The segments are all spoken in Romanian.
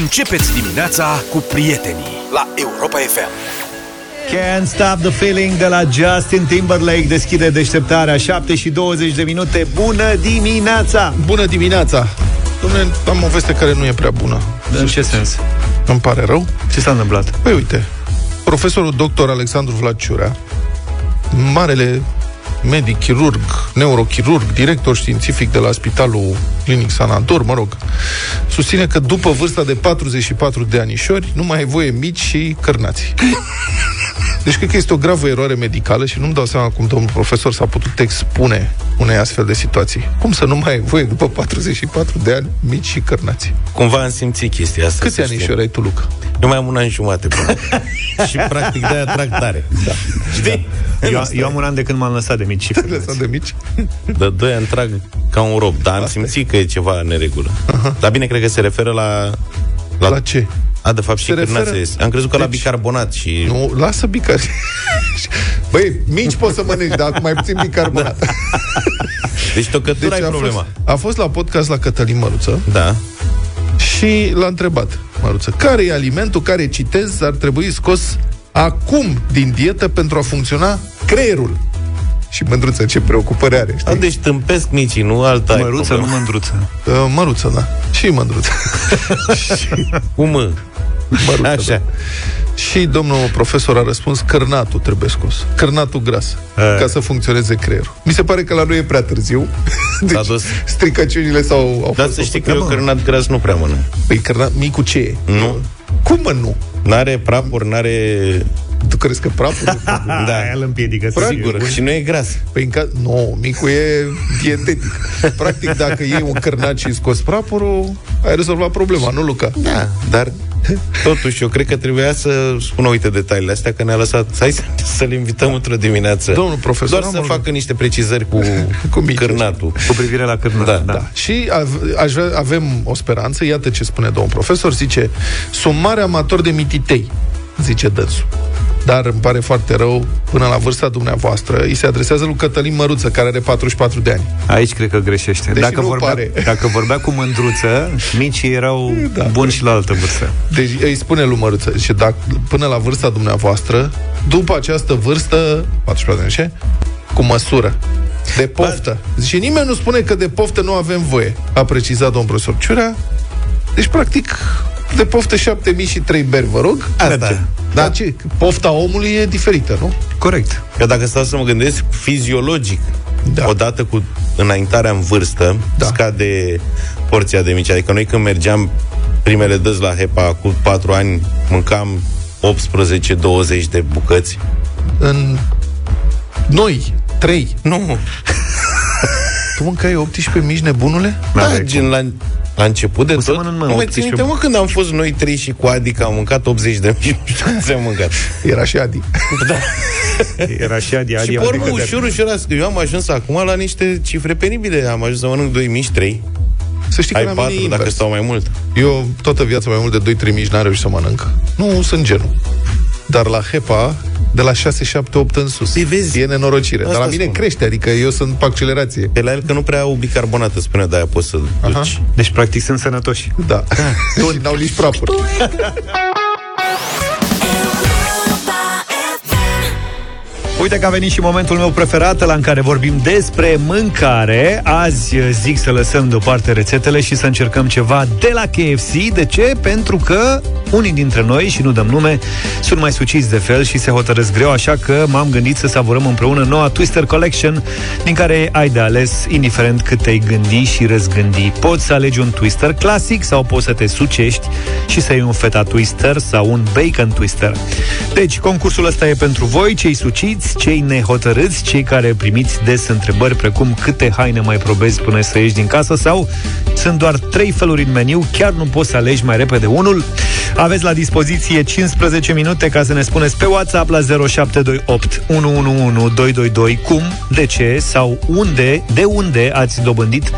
Începeți dimineața cu prietenii la Europa FM. Can't Stop the Feeling de la Justin Timberlake deschide deșteptarea. 7:20. Bună dimineața! Bună dimineața! Dom'le, am o veste care nu e prea bună. În ce sens? Îmi pare rău. Ce s-a întâmplat? Păi uite, profesorul doctor Alexandru Vlad Ciurea, marele medic, chirurg, neurochirurg, director științific de la Spitalul Clinic Sanator, susține că după vârsta de 44 de anișori nu mai ai voie mici și cărnați. Deci cred că este o gravă eroare medicală și nu-mi dau seama cum domnul profesor s-a putut expune unei astfel de situații. Cum să nu mai ai voie după 44 de ani mici și cărnați? Cumva am simțit chestia asta. Câți anișori ai tu, Luca? Nu mai am un an jumate până. Și practic de-aia trag tare. Da. Știi? Da. Eu am un an de când m-am lăsat de mici și cărnați. De mici? De 2 ani trag ca un rob, dar am simțit că e ceva în neregulă. Aha. Dar bine, cred că se referă la ce? A, de fapt, și cârnațe. Am crezut că la bicarbonat și... Nu, lasă bicarbonat. Băi, mici poți să mănânci, dar mai puțin bicarbonat. Da. Deci tocătura e problema. A fost la podcast la Cătălin Măruță. Da. Și l-a întrebat Măruță, care e alimentul care, citez, ar trebui scos acum din dietă pentru a funcționa creierul? Și Mândruță, ce preocupări are, știi? Deci tâmpesc micii, nu alta. Măruță, nu Mândruță. Măruță, da. Și Mândruță. Cu mă. Măruță, așa. Da. Și domnul profesor a răspuns, cărnatul trebuie scos. Cărnatul gras. Aia. Ca să funcționeze creierul. Mi se pare că la noi e prea târziu. Deci stricăciunile s-au... Dar să știi că eu cărnat gras nu prea mănânc. Păi cărnat micu ce e? Nu. Cum mă nu? N-are prapuri, n-are... Tu crezi că praful? Da, aia îl împiedică, sigur. Și nu e gras. Păi nu, micul e dietetic. Practic, dacă iei un cârnat și scoți prapurul, ai rezolvat problema, nu, Luca? Da, dar totuși eu cred că trebuia să spună, uite, detaliile astea, că ne-a lăsat să-l invităm într-o dimineață. Domnul profesor, doar să facă niște precizări cu cârnatul. Cu privire la cârnat. Da. Și avem o speranță, iată ce spune domnul profesor, zice, sunt mare amator de mititei, zice dânsul. Dar îmi pare foarte rău, până la vârsta dumneavoastră, îi se adresează lui Cătălin Măruță, care are 44 de ani. Aici cred că greșește. Dacă vorbea cu Mândruță, micii erau buni și la altă vârstă. Deci îi spune lui Măruță, și dacă până la vârsta dumneavoastră, după această vârstă, 44 de ani, cu măsură. De poftă. Zice, nimeni nu spune că de poftă nu avem voie, a precizat domnul profesor Ciurea. Deci, practic... de poftă 7.000 și 3 beri, vă rog. Asta. Dar ce? Pofta omului e diferită, nu? Corect. Că dacă stau să mă gândesc, fiziologic, odată cu înaintarea în vârstă, scade porția de mici. Adică noi când mergeam primele dăzi la HEPA cu 4 ani, mâncam 18-20 de bucăți. Noi, 3. Nu. Tu mâncai 18 mici, nebunule? Da, gen la început de tot, nu mai țin minte, mă, când am fost noi 3 și cu Adi, că am mâncat 80 de mici, nu știu cum ți-am mâncat. Era și Adi. Da. Era și Adi. Și pe urmă, ușor, eu am ajuns acum la niște cifre penibile. Am ajuns să mănânc 2 mici, 3. Să știi că ai 4, dacă stau mai mult. Eu toată viața mai mult de 2-3 mici n-am reușit să mănânc. Nu sunt genul. Dar la HEPA, de la 6-7-8 în sus, e nenorocire. Asta. Dar la mine crește, adică eu sunt pe accelerație. Pe la el că nu prea au bicarbonată, spune, de-aia poți să duci. Deci, practic, sunt sănătoși. Da. Și n-au nici prapuri. Uite că a venit și momentul meu preferat, ăla în care vorbim despre mâncare. Azi zic să lăsăm deoparte rețetele și să încercăm ceva de la KFC. De ce? Pentru că unii dintre noi, și nu dăm nume, sunt mai suciți de fel și se hotărăsc greu, așa că m-am gândit să savurăm împreună noua Twister Collection, din care ai de ales indiferent cât te-ai gândi și răzgândi. Poți să alegi un Twister clasic sau poți să te sucești și să iei un feta Twister sau un bacon Twister. Deci, concursul ăsta e pentru voi, cei suciți, cei nehotărâți, cei care primiți des întrebări precum câte haine mai probezi până să ieși din casă sau sunt doar 3 feluri în meniu, chiar nu poți să alegi mai repede unul. Aveți la dispoziție 15 minute ca să ne spuneți pe WhatsApp la 0728 111222 cum, de ce sau de unde ați dobândit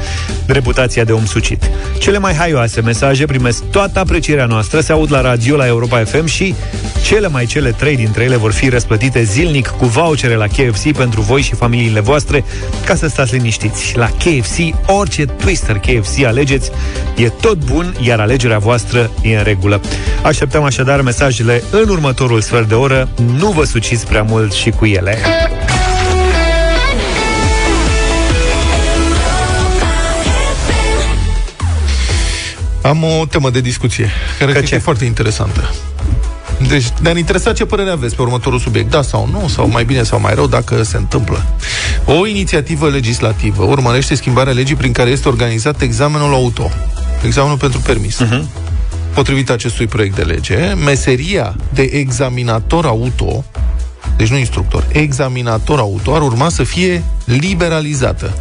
reputația de om sucit. Cele mai haioase mesaje primesc toată aprecierea noastră, se aud la radio la Europa FM și cele trei dintre ele vor fi răsplătite zilnic cu vouchere la KFC pentru voi și familiile voastre, ca să stați liniștiți. La KFC, orice Twister KFC alegeți, e tot bun, iar alegerea voastră e în regulă. Așteptăm așadar mesajele în următorul sfert de oră. Nu vă suciți prea mult și cu ele. Am o temă de discuție, care cred că e foarte interesantă. Deci ne-ar interesa ce părere aveți pe următorul subiect, da sau nu, sau mai bine sau mai rău, dacă se întâmplă. O inițiativă legislativă urmărește schimbarea legii prin care este organizat examenul auto, examenul pentru permis. Potrivit acestui proiect de lege, meseria de examinator auto, deci nu instructor, examinator auto, ar urma să fie liberalizată.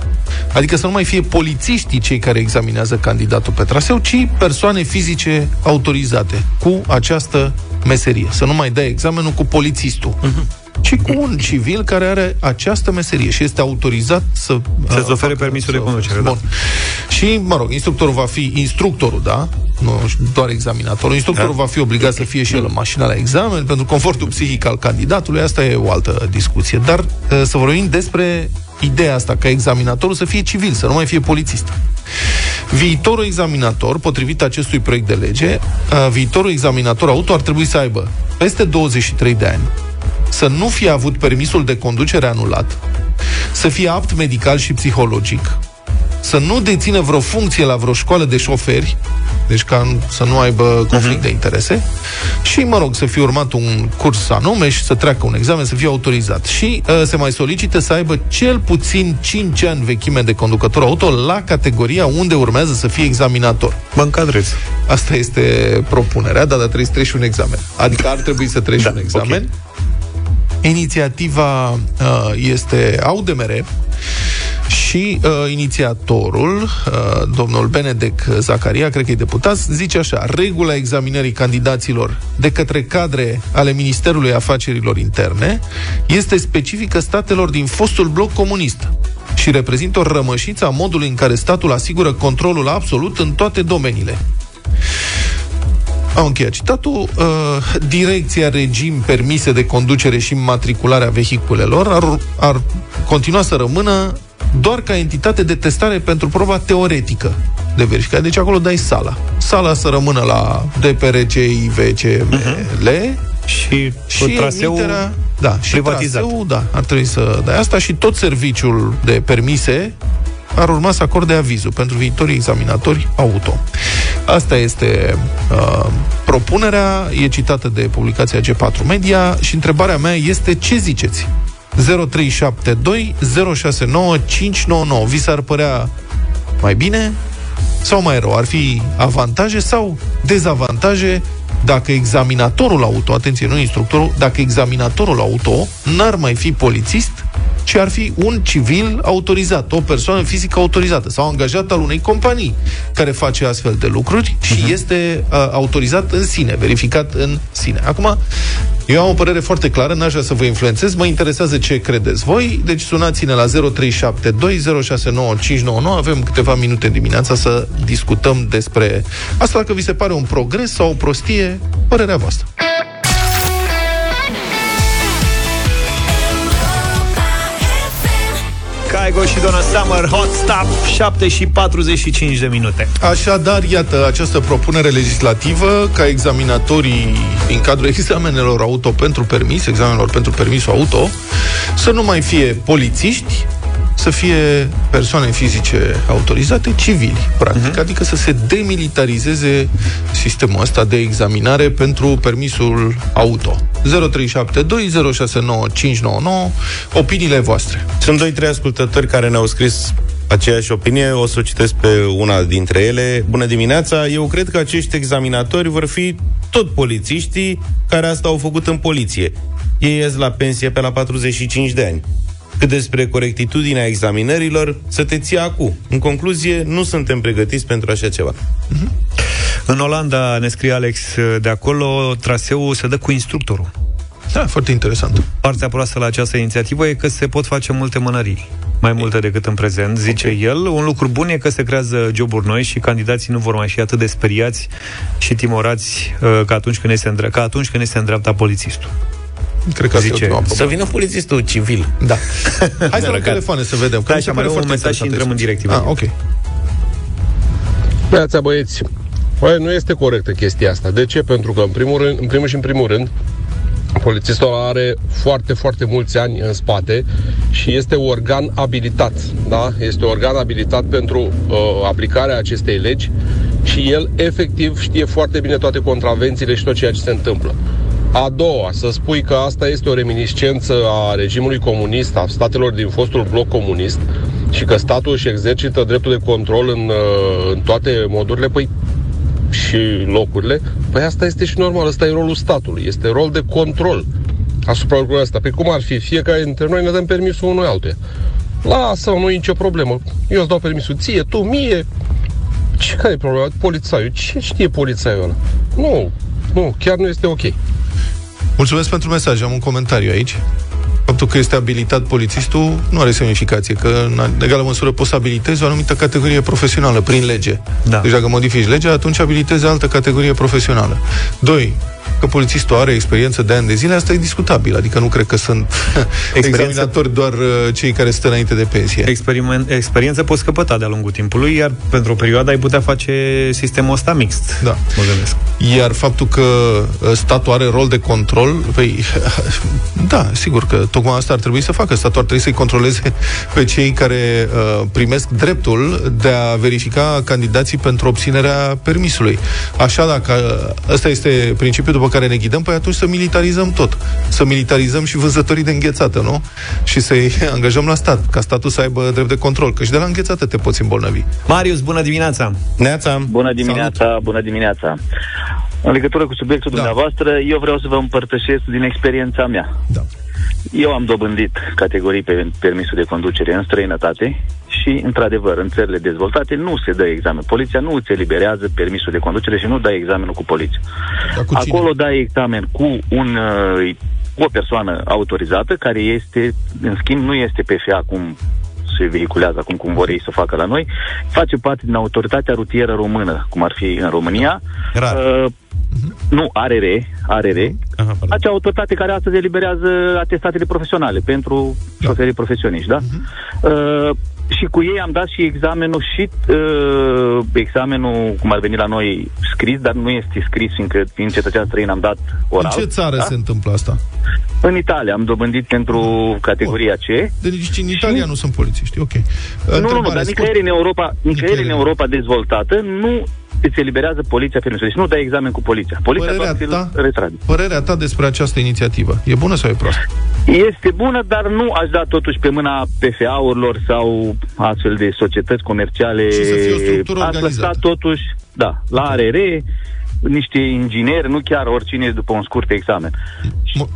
Adică să nu mai fie polițiștii cei care examinează candidatul pe traseu, ci persoane fizice autorizate cu această meserie. Să nu mai dai examenul cu polițistul, ci cu un civil care are această meserie și este autorizat să... să-ți ofere permisul de conducere. Bun. Da. Și, mă rog, instructorul va fi... Instructorul, da? Nu doar examinatorul. Instructorul va fi obligat să fie și el în mașina la examen pentru confortul psihic al candidatului. Asta e o altă discuție. Dar să vorbim despre ideea asta, ca examinatorul să fie civil, să nu mai fie polițist. Viitorul examinator, potrivit acestui proiect de lege, viitorul examinator auto ar trebui să aibă peste 23 de ani, să nu fie avut permisul de conducere anulat, să fie apt medical și psihologic, să nu dețină vreo funcție la vreo școală de șoferi, deci ca să nu aibă conflict de interese, și, mă rog, să fie urmat un curs anume și să treacă un examen, să fie autorizat. Și se mai solicită să aibă cel puțin 5 ani vechime de conducător auto la categoria unde urmează să fie examinator. Mă încadrez. Asta este propunerea, dar trebuie să treci un examen. Adică ar trebui să treci un examen. Okay. Inițiativa este AUDMR. Și inițiatorul, domnul Benedek Zacaria, cred că e deputat, zice așa: regula examinării candidaților de către cadre ale Ministerului Afacerilor Interne este specifică statelor din fostul bloc comunist și reprezintă o rămășiță a modului în care statul asigură controlul absolut în toate domeniile. Am încheiat citatul. Direcția regim, permise de conducere și matricularea vehiculelor ar continua să rămână doar ca entitate de testare pentru proba teoretică de verificare. Deci acolo dai sala. Sala să rămână la DPRC, IVCML și traseul privatizat. Traseul, ar trebui să dai asta și tot serviciul de permise ar urma să acorde avizul pentru viitorii examinatori auto. Asta este propunerea, e citată de publicația G4 Media și întrebarea mea este: ce ziceți? 0372 069599. Vi s-ar părea mai bine sau mai rău? Ar fi avantaje sau dezavantaje dacă examinatorul auto, atenție, nu instructorul, dacă examinatorul auto n-ar mai fi polițist, ci ar fi un civil autorizat, o persoană fizică autorizată sau angajat al unei companii care face astfel de lucruri și este autorizat în sine, verificat în sine. Acum, eu am o părere foarte clară, n-aș vrea să vă influențez, mă interesează ce credeți voi, deci sunați-ne la 0372 069599, avem câteva minute dimineața să discutăm despre asta, dacă vi se pare un progres sau o prostie, părerea voastră. Chicago și Donna Summer, Hot Stop, 7:45 de minute. Așadar, iată, această propunere legislativă ca examinatorii din cadrul examenelor auto pentru permis, examenelor pentru permisul auto, să nu mai fie polițiști, să fie persoane fizice autorizate, civili, practic, adică să se demilitarizeze sistemul ăsta de examinare pentru permisul auto. 0372 069599, opiniile voastre. Sunt 2-3 ascultători care ne-au scris aceeași opinie, o să o citesc pe una dintre ele. Bună dimineața, eu cred că acești examinatori vor fi tot polițiștii care asta au făcut în poliție. Ei ies la pensie pe la 45 de ani. Cât despre corectitudinea examinărilor, să te ții acu. În concluzie, nu suntem pregătiți pentru așa ceva. În Olanda, ne scrie Alex de acolo, traseul se dă cu instructorul. Da, foarte interesant. Partea proastă la această inițiativă e că se pot face multe mânării, mai multe decât în prezent, zice el. Un lucru bun e că se creează joburi noi și candidații nu vor mai fi atât de speriați și timorați ca atunci când este îndreapta polițistul. Cred că zice, să vină polițistul civil. Da. Hai să luăm telefoane să vedem. Da, și mai un mesaj și intrăm în direct. Ah, ok. Băiața, băieți, nu este corectă chestia asta. De ce? Pentru că în primul rând, polițistul are foarte, foarte mulți ani în spate și este organ abilitat, da? Este organ abilitat pentru aplicarea acestei legi și el efectiv știe foarte bine toate contravențiile și tot ceea ce se întâmplă. A doua, să spui că asta este o reminiscență a regimului comunist, a statelor din fostul bloc comunist și că statul își exercită dreptul de control în toate modurile, păi și locurile, păi asta este și normal, ăsta e rolul statului, este rol de control asupra lucrurilor astea. Păi cum ar fi, fiecare dintre noi ne dăm permisul unui altuia. Lasă-o, nu e nicio problemă, eu îți dau permisul ție, tu mie. Ce, care e problema? Polițaiul, ce știe polițaiul ăla? Nu, chiar nu este ok. Mulțumesc pentru mesaj, am un comentariu aici. Faptul că este abilitat polițistul nu are semnificație, că în egală măsură poți să abilitezi o anumită categorie profesională prin lege. Da. Deci dacă modifici legea, atunci abilitezi altă categorie profesională. 2. Că polițistul are experiență de ani de zile, asta e discutabil, adică nu cred că sunt examinatori doar cei care stă înainte de pensie. Experiență poți căpăta de-a lungul timpului, iar pentru o perioadă ai putea face sistemul ăsta mixt. Da. Mă gândesc. Iar faptul că statul are rol de control, păi, da, sigur că tocmai asta ar trebui să facă. Statul ar trebui să-i controleze pe cei care primesc dreptul de a verifica candidații pentru obținerea permisului. Așa, dacă ăsta este principiul după care ne ghidăm, păi atunci să militarizăm tot. Să militarizăm și vânzătorii de înghețată, nu? Și să-i angajăm la stat, ca statul să aibă drept de control, că și de la înghețată te poți îmbolnăvi. Marius, bună dimineața! Neața! Bună dimineața! Salut. Bună dimineața! În legătură cu subiectul dumneavoastră, eu vreau să vă împărtășesc din experiența mea. Da. Eu am dobândit categorii pe permisul de conducere în străinătate și, într-adevăr, în țările dezvoltate nu se dă examen. Poliția nu îți eliberează permisul de conducere și nu dai examenul cu poliție. Acolo dai examen cu o persoană autorizată, care este, în schimb, nu este PFA cum se vehiculează acum, cum vor ei să facă la noi. Face parte din autoritatea rutieră română, cum ar fi în România. Nu, ARR. Acea autoritate care astăzi eliberează atestatele profesionale pentru șoferii profesioniști, da? Și cu ei am dat și examenul, cum ar veni la noi, scris, dar nu este scris, fiindcă fiind cetățean străin am dat oral. În ce țară se întâmplă asta? În Italia am dobândit pentru categoria C. Deci în Italia nu sunt polițiști, ok. Nu, dar nicăieri în Europa dezvoltată nu îți eliberează poliția permisul. Deci nu dai examen cu poliția. Părerea ta despre această inițiativă, e bună sau e proastă? Este bună, dar nu aș da totuși pe mâna PFA-urilor sau astfel de societăți comerciale. Și să fie o structură organizată. Aș lăsa totuși, la ARR, niște ingineri, nu chiar oricine după un scurt examen.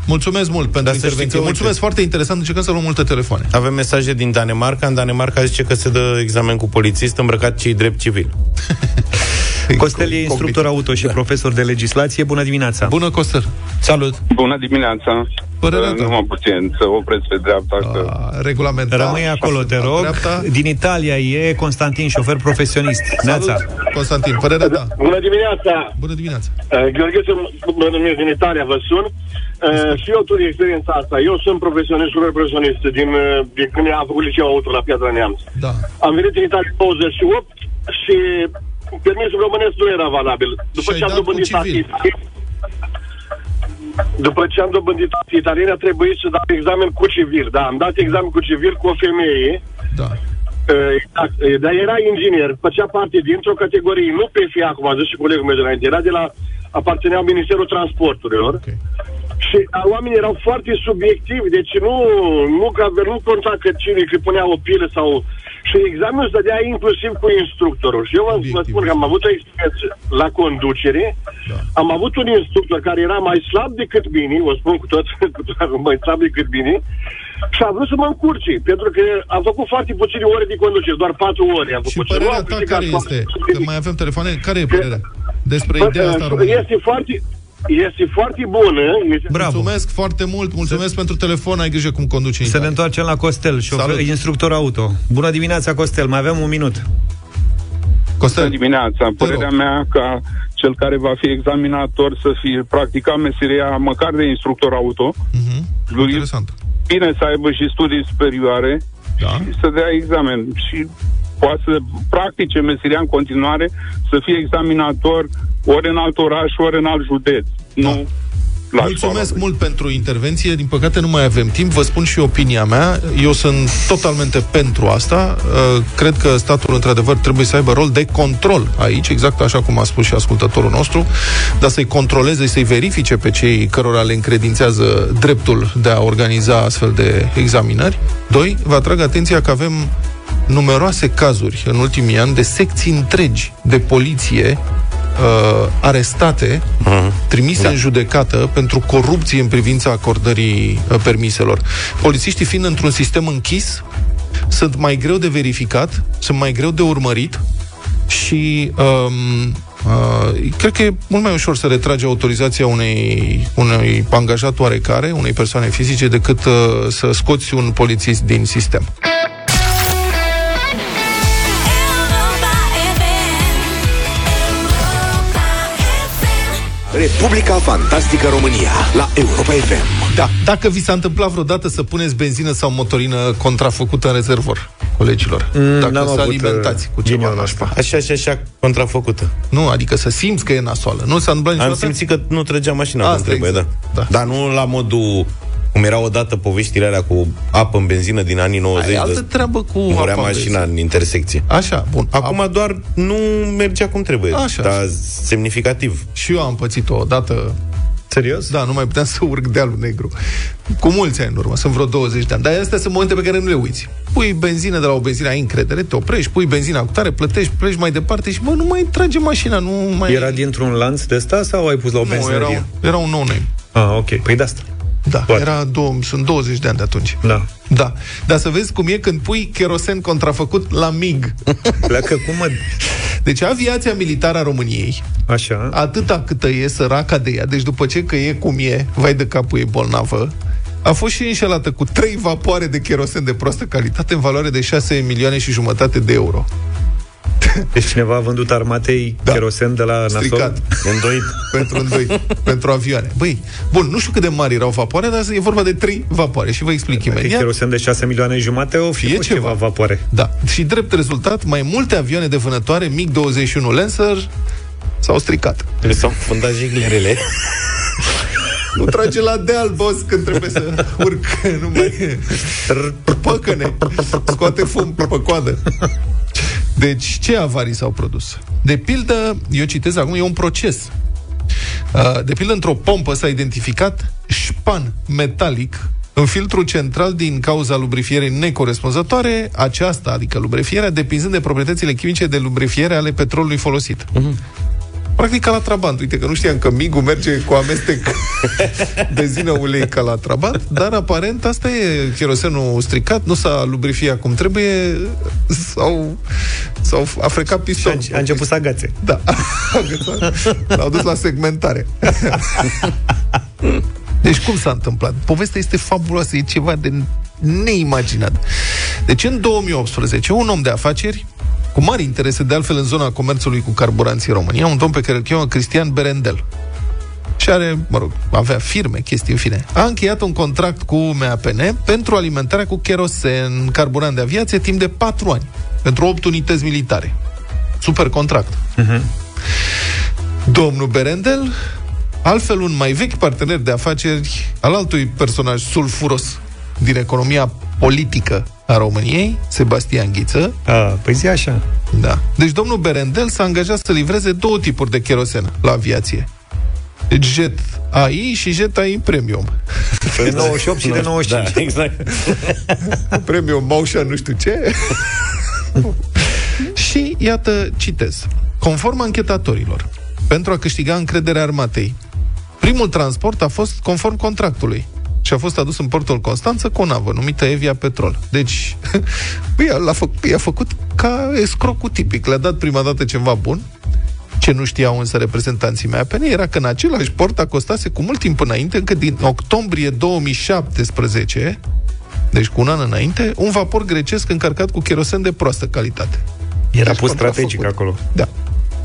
Mulțumesc mult pentru intervenție. Mulțumesc, foarte interesant, încercăm să luăm multe telefoane. Avem mesaje din Danemarca. În Danemarca zice că se dă examen cu polițist îmbrăcat ce-i drept civil. Costel e instructor auto și profesor de legislație. Bună dimineața! Bună, Costel! Salut! Bună dimineața! Nu mă puțin să opresc pe dreapta. Regulamentar. Rămâi acolo, te rog. Dreapta. Din Italia e Constantin, șofer profesionist. Neața! Constantin, părerea ta? Bună dimineața! Bună dimineața! Gheorghiuță, mă numesc din Italia, vă sun. Și eu tot experiența asta. Eu sunt profesionist din când am făcut liceul auto la Piatra Neamț. Da. Am venit în Italia 28 și permisul românesc nu era valabil. După ce am dobândit italiana, trebuie să dau examen cu civil. Da, am dat examen cu civil cu o femeie. Da. Dar era inginer, făcea parte dintr-o categorie, nu PFA, cum a zis și colegul meu de înainte, aparțineau Ministerul Transporturilor. Okay. Și oamenii erau foarte subiectivi, deci nu conta că cine îi punea o pilă sau Și examenul stădea inclusiv cu instructorul. Și eu vă spun că am avut o experiență la conducere, da. Am avut un instructor care era mai slab decât mine, o spun cu tot, mai slab decât mine, și a vrut să mă încurce, pentru că am făcut foarte puține ore de conducere, doar 4 ore am făcut. Și părerea ta care este? Că mai avem telefoane, care e părerea? Despre ideea asta română. Este foarte bună. Bravo. Mulțumesc foarte mult. Mulțumesc pentru telefon. Ai grijă cum conduci. Să ne întoarcem la Costel, instructor auto. Bună dimineața, Costel. Mai avem un minut. Costel. Bună dimineața. Părerea mea ca cel care va fi examinator să fie practica meseria măcar de instructor auto. Interesant. Bine să aibă și studii superioare, da. Și să dea examen. Și poate să practice meseria în continuare, să fie examinator ori în alt oraș, ori în alt județ. Da. Nu. Mulțumesc mult pentru intervenție. Din păcate nu mai avem timp. Vă spun și opinia mea. Eu sunt totalmente pentru asta. Cred că statul, într-adevăr, trebuie să aibă rol de control aici, exact așa cum a spus și ascultătorul nostru, dar să-i controleze, să-i verifice pe cei cărora le încredințează dreptul de a organiza astfel de examinări. 2. Vă atrag atenția că avem numeroase cazuri în ultimii ani de secții întregi de poliție arestate, trimise în judecată pentru corupție în privința acordării permiselor. Polițiștii fiind într-un sistem închis, sunt mai greu de verificat, sunt mai greu de urmărit și cred că e mult mai ușor să retragi autorizația unui angajat oarecare, unei persoane fizice, decât să scoți un polițist din sistem. Republica Fantastică România la Europa FM. Da, dacă vi s-a întâmplat vreodată să puneți benzină sau motorină contrafăcută în rezervor, colegilor, dacă să alimentați cu ceva nașpa. Așa, contrafăcută. Nu, adică să simți că e nasoală. Nu s-a întâmplat niciodată? Am simțit că nu trăgea mașina cum trebuie, exact. Da. Dar nu la modul cum era odată poveștile alea cu apă în benzină din anii 90. Aia altă treabă cu murea mașina în intersecție. Așa, bun. Acum doar nu mergea cum trebuie. Așa. Dar semnificativ. Și eu am pățit-o odată. Serios? Da, nu mai puteam să urc dealul negru. Cu mulți ani în urmă, sunt vreo 20 de ani. Dar astea sunt momente pe care nu le uiți. Pui benzină de la o benzină, ai încredere, te oprești, pui benzina cu tare, plătești, pleci mai departe și, bă, nu mai trage mașina, nu mai... Era dintr-un lanț de ăsta sau ai pus la o benzinărie? Nu, era un no-name. Ah, ok. Păi de asta. Da, sunt 20 de ani de atunci. Da. Dar să vezi cum e când pui kerosen contrafăcut la MiG. Pleacă cum mă... Deci aviația militară a României, așa, atâta câtă e săraca de ea, deci după ce că e cum e, vai de capul e bolnavă, a fost și înșelată cu 3 vapoare de kerosen de proastă calitate în valoare de 6,5 milioane de euro. Deci cineva a vândut armatei kerosen de la nasol? Îndoit. Pentru avioane. Băi, bun, nu știu cât de mari erau vapoare, dar e vorba de 3 vapoare și vă explic imediat. Kerosen de 6,5 milioane o fi ceva vapoare. Da. Și drept rezultat, mai multe avioane de vânătoare MiG-21 Lancer s-au stricat. Le s-au fundat jiglerele. Nu trage la deal, boss, când trebuie să urc. Nu mai... Păcăne. Scoate fum pe coadă. Deci, ce avarii s-au produs? De pildă, eu citez acum, e un proces. De pildă, într-o pompă s-a identificat șpan metalic în filtrul central din cauza lubrifierei necorespunzătoare, aceasta, adică lubrifierea, depinzând de proprietățile chimice de lubrifiere ale petrolului folosit. Practic ca la trabant. Uite că nu știam că migul merge cu amestec benzină ulei ca la trabant, dar aparent asta e kerosenul stricat, nu s-a lubrifiat cum trebuie, s-au afrecat pistonul. A început să agațe. Da. L-au dus la segmentare. Deci cum s-a întâmplat? Povestea este fabuloasă, e ceva de neimaginat. Deci în 2018, un om de afaceri cu mari interese, de altfel, în zona comerțului cu carburanții în România, un domn pe care îl cheamă Cristian Berendel. Și avea firme, chestii, în fine. A încheiat un contract cu MAPN pentru alimentarea cu kerosen, carburant de aviație, timp de 4 ani, pentru 8 unități militare. Super contract. Domnul Berendel, altfel un mai vechi partener de afaceri al altui personaj sulfuros din economia politică a României, Sebastian Ghiță. Păi zi așa. Da. Deci domnul Berendel s-a angajat să livreze 2 tipuri de kerosenă la aviație. Jet AI și Jet AI Premium. De 98 și de 95. Da, exact. Premium Maușa, nu știu ce. Și iată, citez. Conform anchetatorilor, pentru a câștiga încrederea armatei, primul transport a fost conform contractului și a fost adus în portul Constanța cu o navă numită Evia Petrol. Deci, i-a făcut ca escrocul tipic. Le-a dat prima dată ceva bun. Ce nu știau însă reprezentanții MAPN era că în același port acostase cu mult timp înainte, încă din octombrie 2017, deci cu un an înainte, un vapor grecesc încărcat cu cherosen de proastă calitate. Era pus strategic acolo. Da.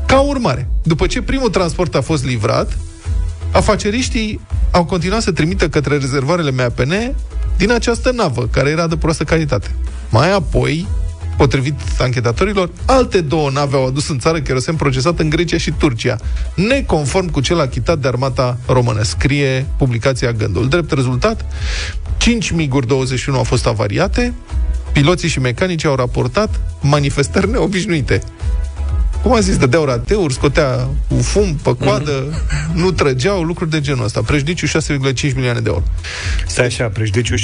Ca urmare, după ce primul transport a fost livrat, afaceriștii au continuat să trimită către rezervoarele MAPN din această navă, care era de proastă calitate. Mai apoi, potrivit anchetatorilor, alte două nave au adus în țară cherosen procesat în Grecia și Turcia, neconform cu cel achitat de armata română, scrie publicația Gândul. Drept rezultat, 5 MiG-21 au fost avariate, piloții și mecanicii au raportat manifestări neobișnuite. Cum a zis, dădeau rateuri, scotea cu fum pe coadă, nu trăgeau, lucruri de genul ăsta. Prejudiciu 6,5 milioane de euro. Stai așa, prejudiciu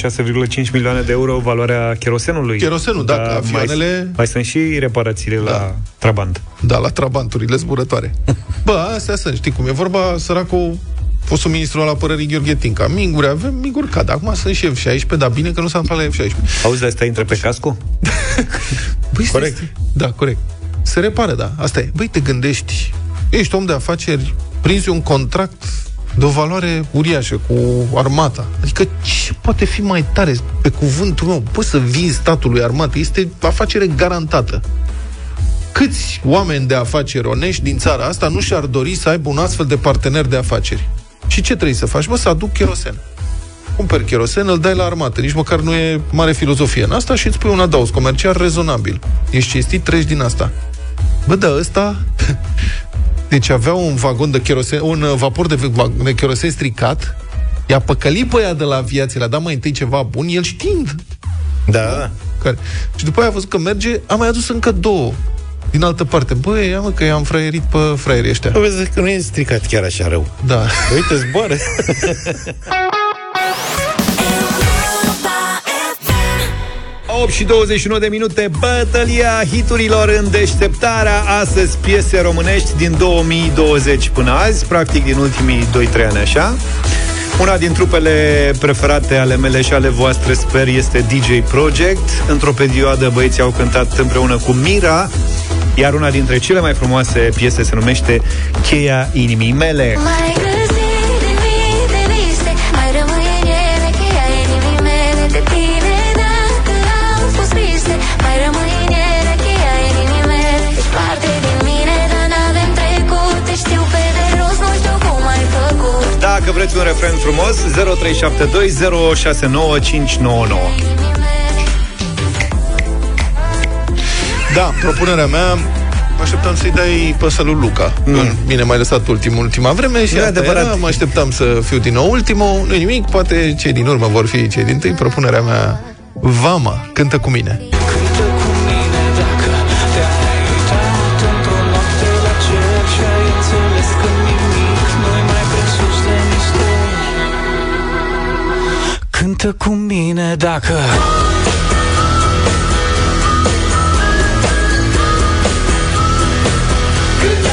6,5 milioane de euro, valoarea cherosenului. Cherosenul, da, dacă avioanele... Mai sunt și reparațiile la trabant. Da, la trabanturile zburătoare. Bă, astea sunt, știi cum e vorba, săracul... Fostul ministru al apărării Gheorghe Tinca. Minguri avem, minguri cad. Acum sunt și F-16, dar bine că nu s-a întâmplat la F-16. Auzi, asta intră pe cascu? Băi, corect. Da, corect. Se repară, da. Asta e. Băi, te gândești, ești om de afaceri, prinzi un contract de o valoare uriașă cu armata. Adică ce poate fi mai tare? Pe cuvântul meu, poți să vinzi statului armată. Este afacere garantată. Câți oameni de afaceri onești din țara asta nu și-ar dori să aibă un astfel de partener de afaceri? Și ce trebuie să faci? Bă, să aduc cherosen. Cumperi cherosen, îl dai la armată. Nici măcar nu e mare filozofie în asta și îți pui un adaos comercial rezonabil. Ești cinstit, treci din asta. Bă, da, ăsta... Deci avea un vagon de cherosen, un vapor de cherosen stricat, i-a păcălit pe aia de la aviație, le-a dat mai întâi ceva bun, el știind. Da. Care... Și după aia a văzut că merge, a mai adus încă două. Din altă parte, băi, ia mă că i-am fraierit pe fraierii ăștia. Vezi că nu e stricat chiar așa rău. Da. Uite, zboară. Și 21 de minute, bătălia hiturilor în deșteptarea. Astăzi piese românești din 2020 până azi, practic din ultimii 2-3 ani așa. Una din trupele preferate ale mele și ale voastre, sper, este DJ Project. Într-o perioadă băieții au cântat împreună cu Mira, iar una dintre cele mai frumoase piese se numește Cheia inimii mele. Dacă vreți un refren frumos, 0372069599. Da, propunerea mea, mă așteptam să-i dai păsă lui Luca. Bine, m-ai lăsat ultima vreme și era, mă așteptam să fiu din nou ultimul. Nu-i nimic, poate cei din urmă vor fi cei din tâi. Propunerea mea, Vama, Cântă cu mine. Cântă cu mine dacă...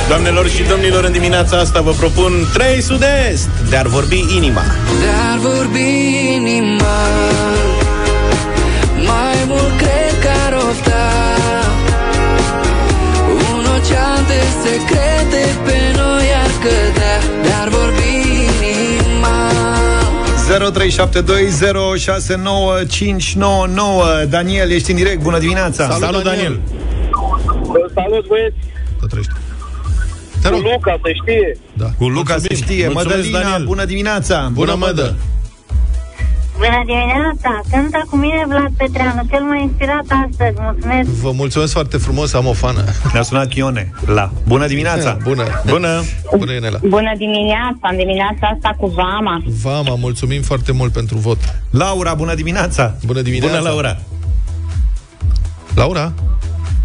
Doamnelor și domnilor, în dimineața asta vă propun 3 sud-est. De-ar vorbi inima. De-ar vorbi inima, mai mult cred că ar ofta un ocean de secrete pe noi ar cădea. De-ar vorbi inima. 0372069599. Daniel, ești în direct, bună dimineața. Salut, Daniel. Salut, băieți. Cu Luca se știe. Da. Cu Luca se știe. Mădălina, Daniel, bună dimineața. Bună, Mădă. Bună dimineața. Cântă cu mine Vlad Petreanu, cel mai inspirat astăzi. Mulțumesc. Vă mulțumesc foarte frumos, am o fană. Ne-a sunat Ione. La. Bună dimineața. Bună. Bună, Ionela. Bună dimineața. Am dimineața asta cu Vama. Vama, mulțumim foarte mult pentru vot. Laura, bună dimineața. Bună dimineața. Bună, Laura. Laura.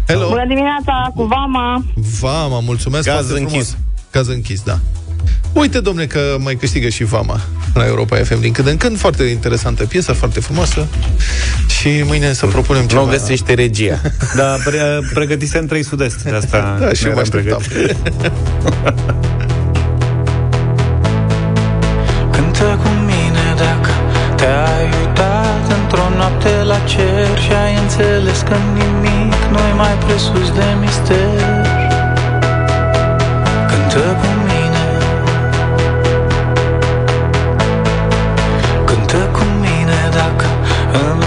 Hello. Bună dimineața, cu Vama. Vama, mulțumesc. Caz închis. Frumos. Caz închis, da. Uite, domne, că mai câștigă și Vama la Europa FM din când în când. Foarte interesantă piesă, foarte frumoasă. Și mâine să propunem ceva. Nu găsește regia. Dar pregătisem 3 sud-est de asta. Da, și mă așteptam. Cântă cu mine dacă te-ai uitat într-o noapte la cer și ai înțeles că nimic nu e mai presus de mister. Cântă cu mine, cântă cu mine dacă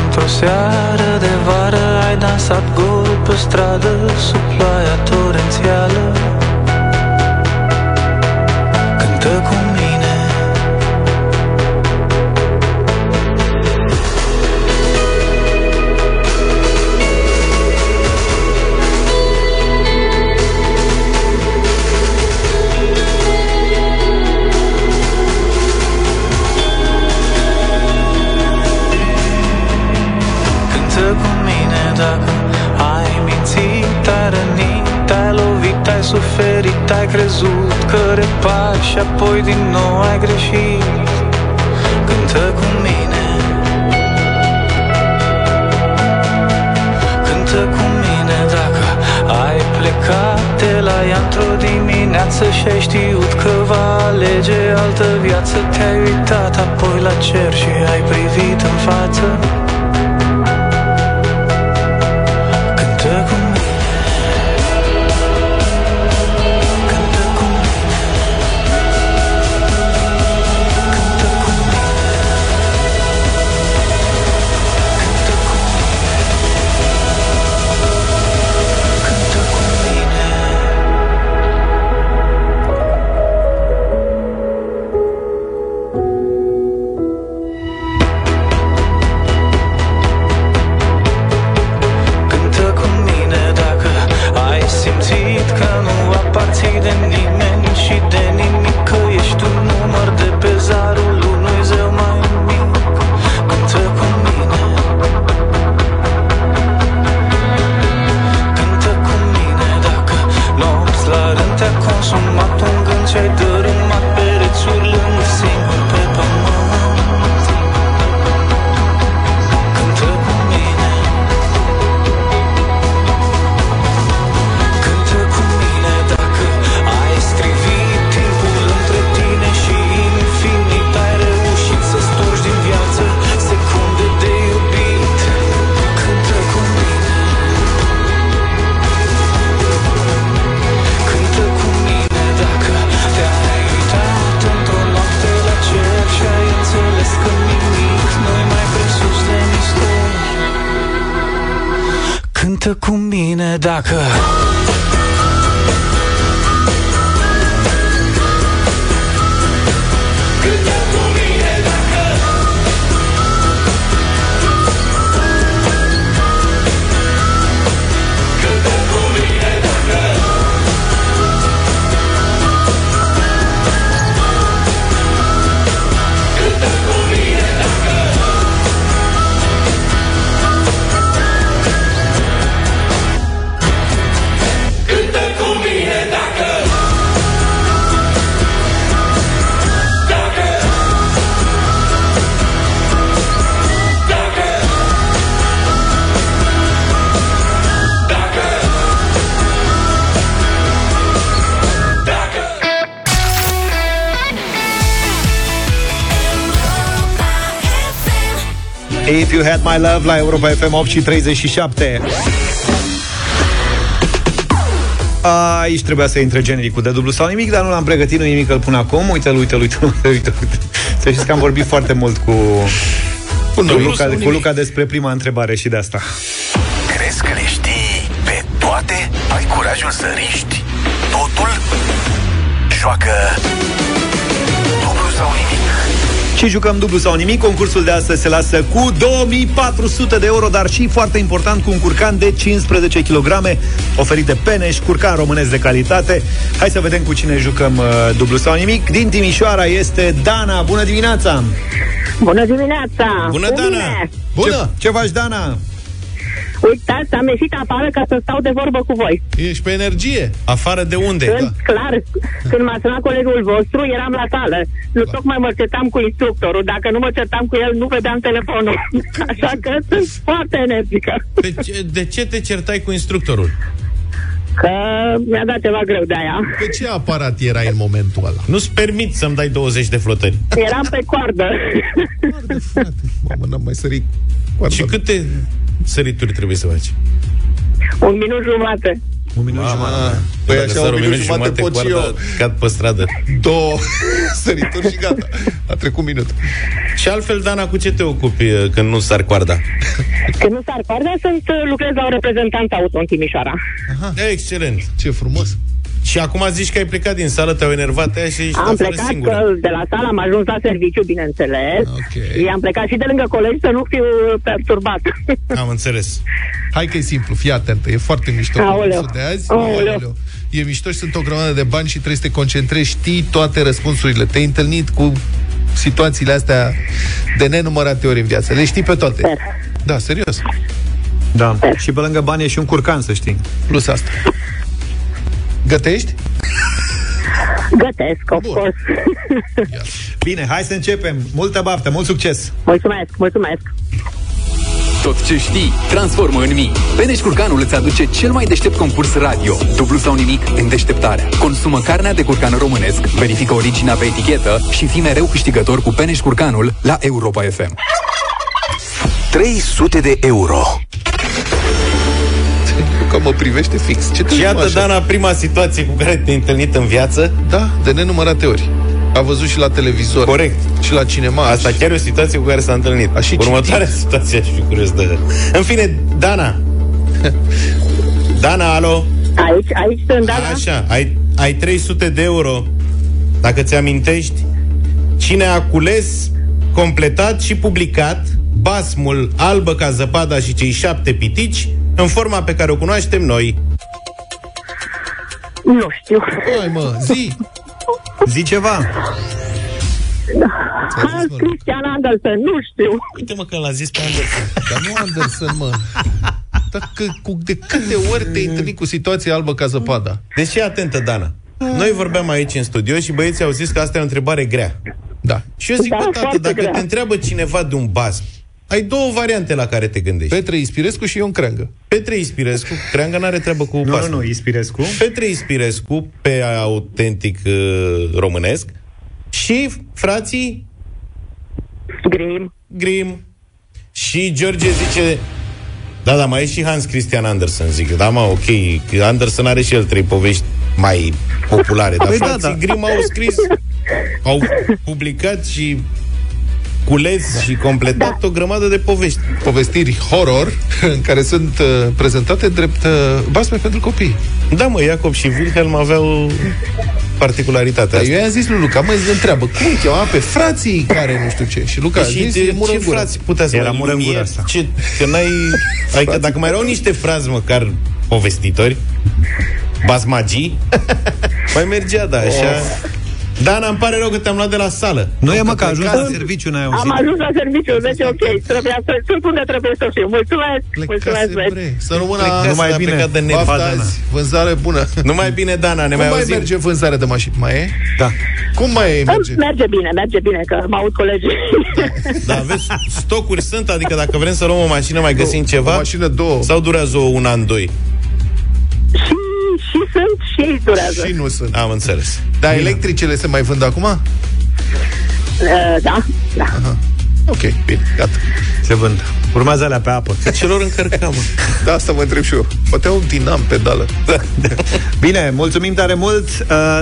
într-o seară de vară ai dansat gol pe stradă sub ploaia torențială. Cântă cu mine, dacă ai mințit, ai rănit, ai lovit, ai suferit, ai crezut că repari și apoi din nou ai greșit. Cântă cu mine, cântă cu mine dacă ai plecat de la ea într-o dimineață și ai știut că va alege altă viață. Te-ai uitat apoi la cer și ai privit în față. If You Had My Love la Europa FM 8:37. Aici trebuia să intre genericul de dublu sau nimic, dar nu l-am pregătit, nu nimic, îl pun acum. Uite-l. Să știți că am vorbit foarte mult cu Luca despre prima întrebare și de asta. Crezi că le știi pe toate? Ai curajul să riști totul? Joacă dublu sau nimic. Și jucăm dublu sau nimic. Concursul de astăzi se lasă cu 2400 de euro, dar și foarte important cu un curcan de 15 kg oferit de Peneș, curcan românesc de calitate. Hai să vedem cu cine jucăm dublu sau nimic. Din Timișoara este Dana. Bună dimineața! Bună dimineața! Bună, Dana! Bună! Ce faci, Dana? Uitați, am ieșit afară ca să stau de vorbă cu voi. Ești pe energie. Afară de unde? Când, da. Clar, când m-a sunat colegul vostru, eram la sală. Nu clar. Tocmai mă certam cu instructorul. Dacă nu mă certam cu el, nu vedeam telefonul. Așa că sunt foarte energică. De ce te certai cu instructorul? Că mi-a dat ceva greu de aia. Pe ce aparat erai în momentul ăla? Nu-ți permit să-mi dai 20 de flotări. Eram pe coardă. Coardă, frate. Mamă, n-am mai sărit coardă. Și câte sărituri trebuie să faci? 1 minut jumate. 1 minut jumate. Păi așa, 1 minut jumate pot și eu. Cad pe stradă. 2 sărituri și gata. A trecut minut. Și altfel, Dana, cu ce te ocupi când nu sar coarda? Când nu sar coarda, lucrez la o reprezentanță auto în Timișoara. Aha. Excelent. Ce frumos. Și acum zici că ai plecat din sală, te-au enervat aia și ești afară singură. Am plecat de la sală, am ajuns la serviciu, bineînțeles. Okay. I-am plecat și de lângă colegi să nu fiu perturbat. Am înțeles. Hai că e simplu, fii atentă, e foarte mișto. De azi. Aoleu. E mișto și sunt o grămadă de bani și trebuie să te concentrezi, știi toate răspunsurile. Te-ai întâlnit cu situațiile astea de nenumărate ori în viață. Le știi pe toate. Sper. Da, serios. Da. Sper. Și pe lângă bani e și un curcan, să știi. Plus asta. Gătești? Gătesc, of course. Bine, hai să începem. Multă baftă, mult succes. Mulțumesc, mulțumesc. Tot ce știi, transformă în mii. Peneș Curcanul îți aduce cel mai deștept concurs radio. Dublu sau nimic în deșteptarea. Consumă carnea de curcan românesc, verifică originea pe etichetă și fii mereu câștigător cu Peneș Curcanul la Europa FM. 300 de euro. Că mă privește fix. Și iată, Dana, prima situație cu care te-ai întâlnit în viață. Da, de nenumărate ori. A văzut și la televizor. Corect. Și la cinema. Asta chiar e o situație cu care s-a întâlnit. Următoarea situație aș fi curios de... În fine, Dana. Dana, alo. Aici sunt, Dana. Așa, ai 300 de euro. Dacă ți-amintești, cine a cules, completat și publicat basmul Albă ca zăpada și cei 7 pitici în forma pe care o cunoaștem noi? Nu știu. Hai mă, zi ceva. Hans Christian Andersen, nu știu. Uite-mă că l-a zis pe Andersen. Dar nu Andersen, mă. Dacă, de câte ori te-ai întâlnit cu situația albă ca zăpada? Deci fii atentă, Dana. Noi vorbeam aici în studio și băieții au zis că asta e o întrebare grea. Da. Și eu zic, da, tată, dacă grea. Te întreabă cineva de un basm, ai două variante la care te gândești. Petre Ispirescu și Ion Creangă. Petre Ispirescu, Creangă n-are treabă cu basmul. Nu, Ispirescu. Petre Ispirescu, pe autentic românesc, și frații Grimm. Și George zice, da, mai e și Hans Christian Andersen, zic. Da, mă, ok, Andersen are și el 3 povești mai populare, dar frații Grimm au scris, au publicat și cules și completat o grămadă de povești. Povestiri horror în care sunt prezentate drept basme pentru copii. Da, mă, Iacob și Wilhelm aveau particularitatea asta. Eu i-am zis lui Luca, mă, întreabă, cum îi cheama pe frații care nu știu ce? Și Luca a zis, e mură în gură. Era mură în gură asta. Că n-ai... Adică dacă mai erau niște frați măcar povestitori, basmagii, mai mergea, da, așa... Dana, îmi pare rău că te-am luat de la sală. Nu e, mă, că ajuns la serviciu, n-ai auzit. Am ajuns la serviciu, deci ok, trebuia să sunt unde trebuie să fiu. Mulțumesc, mulțumesc. Să rămână numai bine, de azi, vânzare bună. Numai bine, Dana, ne mai auzim. Cum mai merge vânzarea de mașini? Mai e? Da. Cum mai e? Merge bine, că mă aud colegii. Da, vezi, stocuri sunt, adică dacă vrem să luăm o mașină, mai găsim ceva. O mașină, 2. Sau durează un an, 2? Și sunt și ei durează. Și nu sunt. Am înțeles. Dar electricele se mai vând acum? Da. Aha. Ok, bine, gata. Se vând. Urmează alea pe apă. Că celor încărcam. Da, asta mă întreb și eu. Poate au un dinam pedală. Da. Bine, mulțumim tare mult.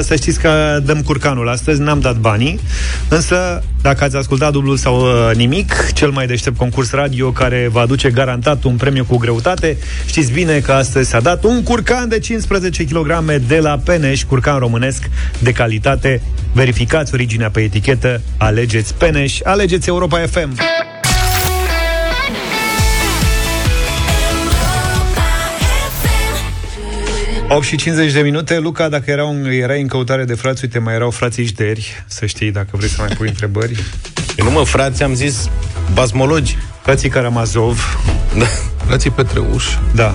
Să știți că dăm curcanul astăzi. N-am dat banii. Însă, dacă ați ascultat dublul sau nimic, cel mai deștept concurs radio care va aduce garantat un premiu cu greutate, știți bine că astăzi s-a dat un curcan de 15 kg de la Peneș, curcan românesc de calitate. Verificați originea pe etichetă, alegeți Peneș, alegeți Europa FM. Și 50 de minute. Luca, dacă erai în căutare de frați, uite, mai erau frații Jderi, să știi, dacă vrei să mai pui întrebări. Nu, mă, frați, am zis basmologi. Frații Karamazov. Da. Frații Petreuși. Da.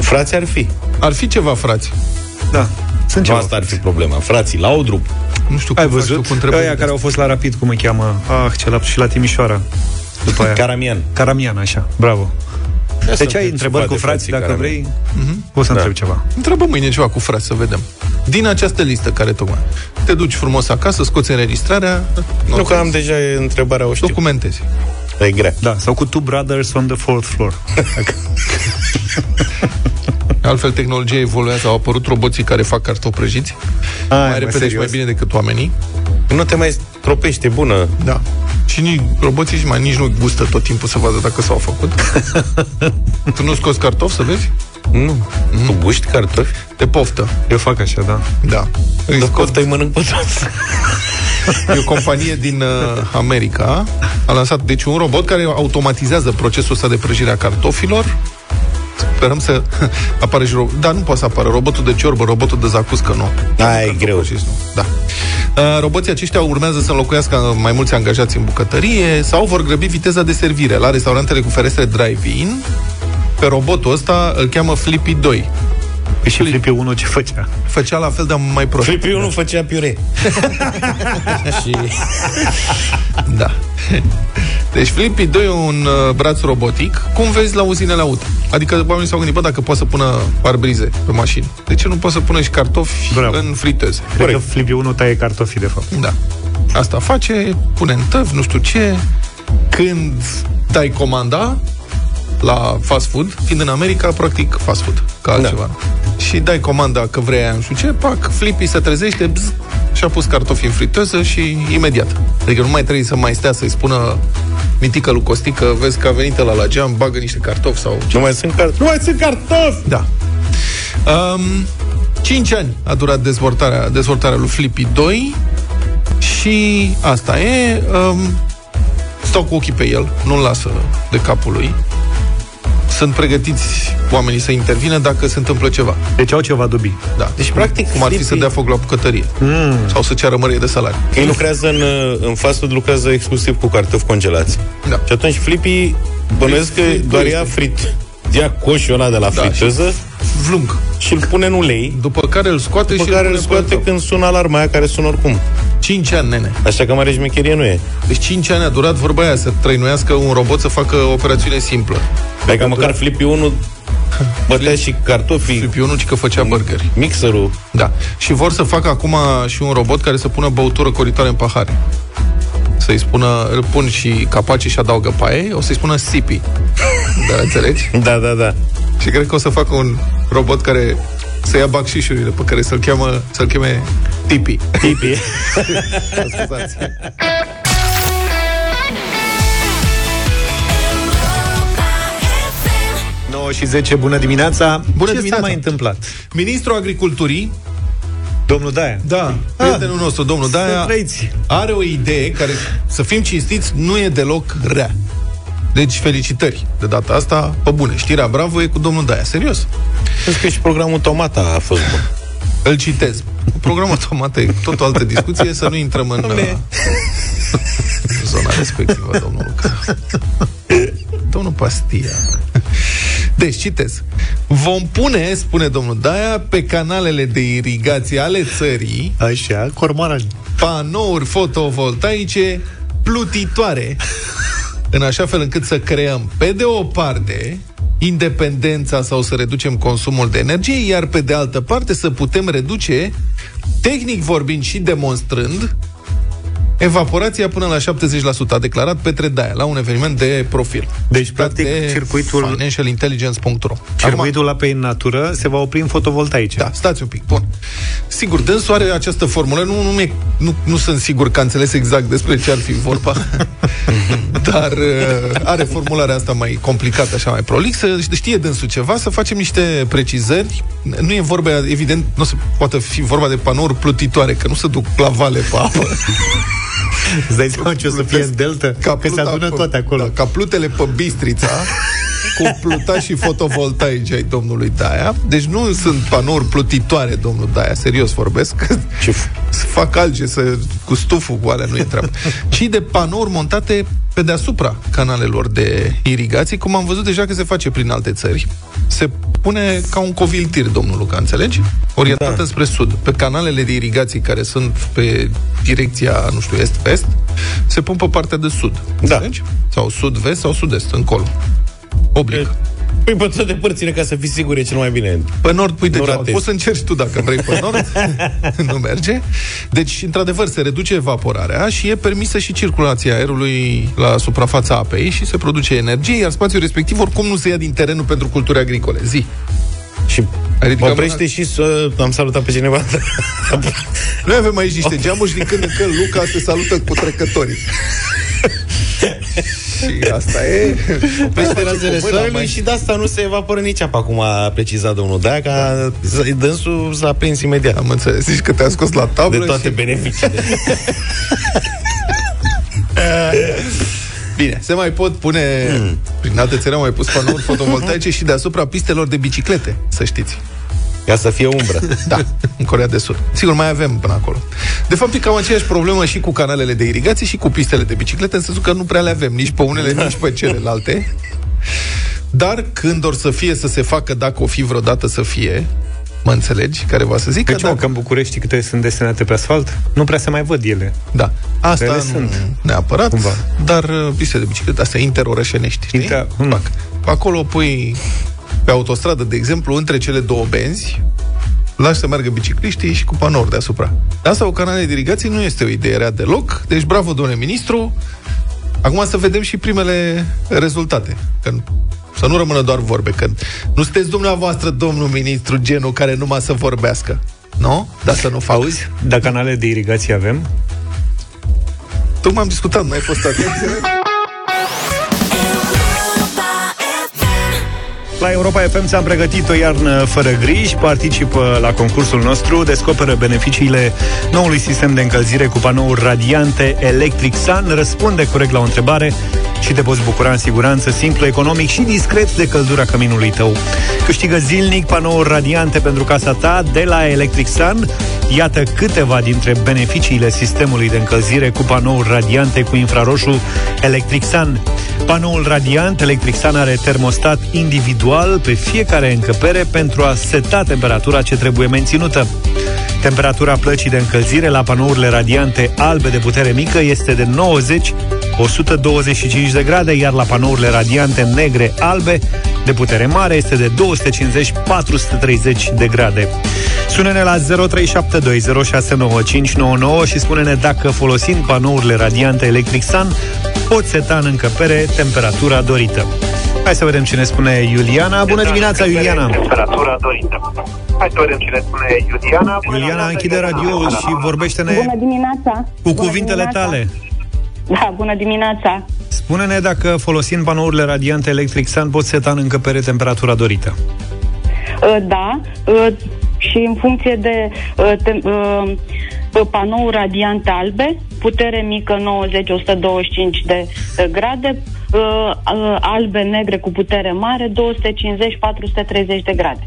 Frați ar fi. Ar fi ceva frați. Da. Sunt asta frați. Ar fi problema. Frații la Odrup. Nu știu. Ai văzut? Aia care au fost la Rapid, cum îi cheamă? Și la Timișoara. După aia. Caramian, așa. Bravo. Deci ai întrebări cu frații, dacă vrei, o să întreb ceva. Întrebăm mâine ceva cu frați, să vedem. Din această listă care tocmai. Te duci frumos acasă, scoți înregistrarea. Nu că am deja întrebarea, o știu. Documentezi. E grea. Da, sau cu Two Brothers on the Fourth Floor. Altfel, tehnologia evoluează, au apărut roboții care fac cartofi prăjiți. Mai repede și mai bine decât oamenii. Nu te mai stropește, bună. Da. Și roboții și mai nici nu gustă tot timpul să vadă dacă s-au făcut. Tu nu scoți cartofi să vezi? Nu. Tu guști cartofi? Te poftă. Eu fac așa, da. Da. Îi poftă, îi mănânc pe toți. E o companie din America. A lansat, deci, un robot care automatizează procesul ăsta de prăjire a cartofilor. Sperăm să apară și robot. Dar nu poate să apară robotul de ciorbă, robotul de zacuscă, nu. Da, e greu. Da. Roboții aceștia urmează să înlocuiască mai mulți angajați în bucătărie sau vor grăbi viteza de servire la restaurantele cu ferestre drive-in. Pe robotul ăsta îl cheamă Flippy 2. Păi și Flippy 1 ce făcea? Făcea la fel, dar mai prost. Flippy 1 făcea piure. Și... da. Deci Flippy 2 e un braț robotic, cum vezi la uzinele auto. Adică oamenii s-au gândit, bă, dacă poate să pună parbrize pe mașini, de ce nu poate să pună și cartofi în friteze? Cred că Flippy 1 taie cartofii, de fapt. Da. Asta face, pune în tăv, nu știu ce. Când dai comanda la fast food, fiind în America, practic fast food, ca altceva. Da. Și dai comanda că vrei aia, nu știu ce, pac, Flippy se trezește, bzz, și-a pus cartofii în friteză și imediat. Adică nu mai trebuie să mai stea să-i spună mitică lui Costică, vezi că a venit ăla la geam, bagă niște cartofi sau... Nu mai sunt cartofi! Nu mai sunt cartofi! Da. 5 ani a durat dezvoltarea lui Flippy 2 și asta e. Stau cu ochii pe el, nu-l lasă de capul lui. Sunt pregătiți oamenii să intervină dacă se întâmplă ceva. Deci au ceva dubii. Da. Deci, practic, cum ar fi să dea foc la bucătărie sau să ceară mărire de salariu. Ei lucrează în fast food, lucrează exclusiv cu cartofi congelați. Da. Și atunci Flippy, bănuiesc că doar ia frit. Ia coșul ăla de la friteză și îl pune în ulei. După care îl scoate când sună alarma aia care sună oricum. 5 ani, nene. Așa că mare șmecherie nu e. Deci 5 ani a durat vorba aia să trăinuiască un robot să facă o operațiune simplă. Păi că măcar Flippy 1 bătea și cartofii. Flippy 1 că făcea burgeri. Mixerul. Da. Și vor să facă acum și un robot care să pună băutură coritoare în pahare. Să-i spună, îl pun și capacii și adaugă paie, o să-i spună sipi. Dar înțelegi? Da. Și cred că o să facă un robot care să ia bacșișurile, pe care să-l cheme Tipi. Tipi. Scuzați. 9:10, bună dimineața! Bună dimineața! Ce s-a mai întâmplat? Ministrul Agriculturii, domnul Daea. Da, prietenul nostru, domnul Daea, are o idee care, să fim cinstiți, nu e deloc rea. Deci, felicitări de data asta, pe bune. Știrea bravo e cu domnul Daea, serios. Cred că și programul Tomata a fost bun. Îl citez. Programul Tomata e tot o altă discuție, să nu intrăm în zona respectivă, domnul Luca. Domnul Pastia. Deci, citez. Vom pune, spune domnul Daea, pe canalele de irigație ale țării, așa, cormorani, panouri fotovoltaice plutitoare, în așa fel încât să creăm, pe de o parte, independența sau să reducem consumul de energie, iar pe de altă parte să putem reduce, tehnic vorbind și demonstrând, evaporația până la 70%, a declarat Petre Daea la un eveniment de profil. Deci, practic, de circuitul financialintelligence.ro. Circuitul apei în natură se va opri în fotovoltaice. Da, stați un pic. Bun. Sigur, dânsul are această formulă. Nu sunt sigur că a înțeles exact despre ce ar fi vorba. Dar are formularea asta mai complicată, așa mai prolixă. Știe dânsul ceva, să facem niște precizări. Nu e vorba, evident, nu se poate fi vorba de panouri plutitoare, că nu se duc la vale pe apă. Îți dai seama ce o să fie în delta? Că se adună toate acolo. Da, ca plutele pe Bistrița cu plutași și fotovoltaici ai domnului Daea. Deci nu sunt panouri plutitoare, domnul Daea, serios vorbesc. Să fac alge să, cu stuful, cu alea nu e treabă. Ci de panouri montate pe deasupra canalelor de irigații, cum am văzut deja că se face prin alte țări. Se pune ca un coviltir, domnul Luca, înțelegi? Orientată spre sud. Pe canalele de irigații care sunt pe direcția, nu știu, est-vest, se pun pe partea de sud. Înțelegi? Sau sud-vest sau sud-est, încolo. Oblig. Păi pe toate părțile, ca să fii sigur, e cel mai bine. Pe nord, pui degeaba. Poți să încerci tu dacă vrei pe nord. Nu merge. Deci, într-adevăr, se reduce evaporarea și e permisă și circulația aerului la suprafața apei și se produce energie, iar spațiul respectiv oricum nu se ia din terenul pentru culturi agricole. Zi. Și oprește mâna... și să... Am salutat pe cineva. Noi avem aici niște geamuri și din când în când Luca se salută cu trecătorii. Și asta e. Oprește razele soarelui și de asta nu se evaporă nici apa, cum a precizat domnul Daea, ca dânsul s-a prins imediat. Am înțeles. Zici că te-a scos la tablă. De toate și... beneficiile. Bine, se mai pot pune, prin alte țări au mai pus panouri fotovoltaice și deasupra pistelor de biciclete, să știți. Ca să fie umbră. Da, în Coreea de Sud. Sigur, mai avem până acolo. De fapt, e cam aceeași problemă și cu canalele de irigație și cu pistele de biciclete, în sensul că nu prea le avem, nici pe unele, nici pe celelalte. Dar când or să fie, să se facă, dacă o fi vreodată să fie... Mă înțelegi? Care va să zic? Deci, că dacă... în București câte sunt desenate pe asfalt, nu prea se mai văd ele. Da. Asta ele nu sunt neapărat, cumva. Dar piste de biciclete, astea interorășenești, știi? Acolo pui pe autostradă, de exemplu, între cele două benzi, lași să meargă bicicliștii și cu panouri deasupra. De asta o canale de irigații nu este o idee rea deloc. Deci, bravo, domnule ministru! Acum să vedem și primele rezultate. Că să nu rămână doar vorbe, că nu sunteți dumneavoastră, domnul ministru, genul care numai să vorbească. Nu? Dar să nu fac. Auzi? Dar canale de irigație avem? Tocmai am discutat, nu ai fost atenție. La Europa FM ți-am pregătit o iarnă fără griji. Participă la concursul nostru. Descoperă beneficiile noului sistem de încălzire cu panouri radiante Electric Sun. Răspunde corect la o întrebare și te poți bucura în siguranță, simplu, economic și discret de căldura căminului tău. Câștigă zilnic panouri radiante pentru casa ta de la Electric Sun. Iată câteva dintre beneficiile sistemului de încălzire cu panouri radiante cu infraroșu Electric Sun. Panoul radiant Electric Sun are termostat individual pe fiecare încăpere pentru a seta temperatura ce trebuie menținută. Temperatura plăcii de încălzire la panourile radiante albe de putere mică este de 90-125 de grade, iar la panourile radiante negre-albe de putere mare este de 250-430 de grade. Sună-ne la 0372069599 și spune-ne dacă, folosind panourile radiante Electric Sun, poți seta în încăpere temperatura dorită. Hai să vedem ce ne spune Iuliana. Bună dimineața, Iuliana! Temperatura dorită. Hai să vedem ce ne spune Iuliana. Iuliana, închide radio și vorbește-ne cu cuvintele tale. Da, bună dimineața! Spune-ne dacă, folosind panourile radiante Electric Sun, poți seta în încăpere temperatura dorită. Da, și în funcție de panoul radiant albe, putere mică 90-125 de grade, albe, negre cu putere mare 250-430 de grade.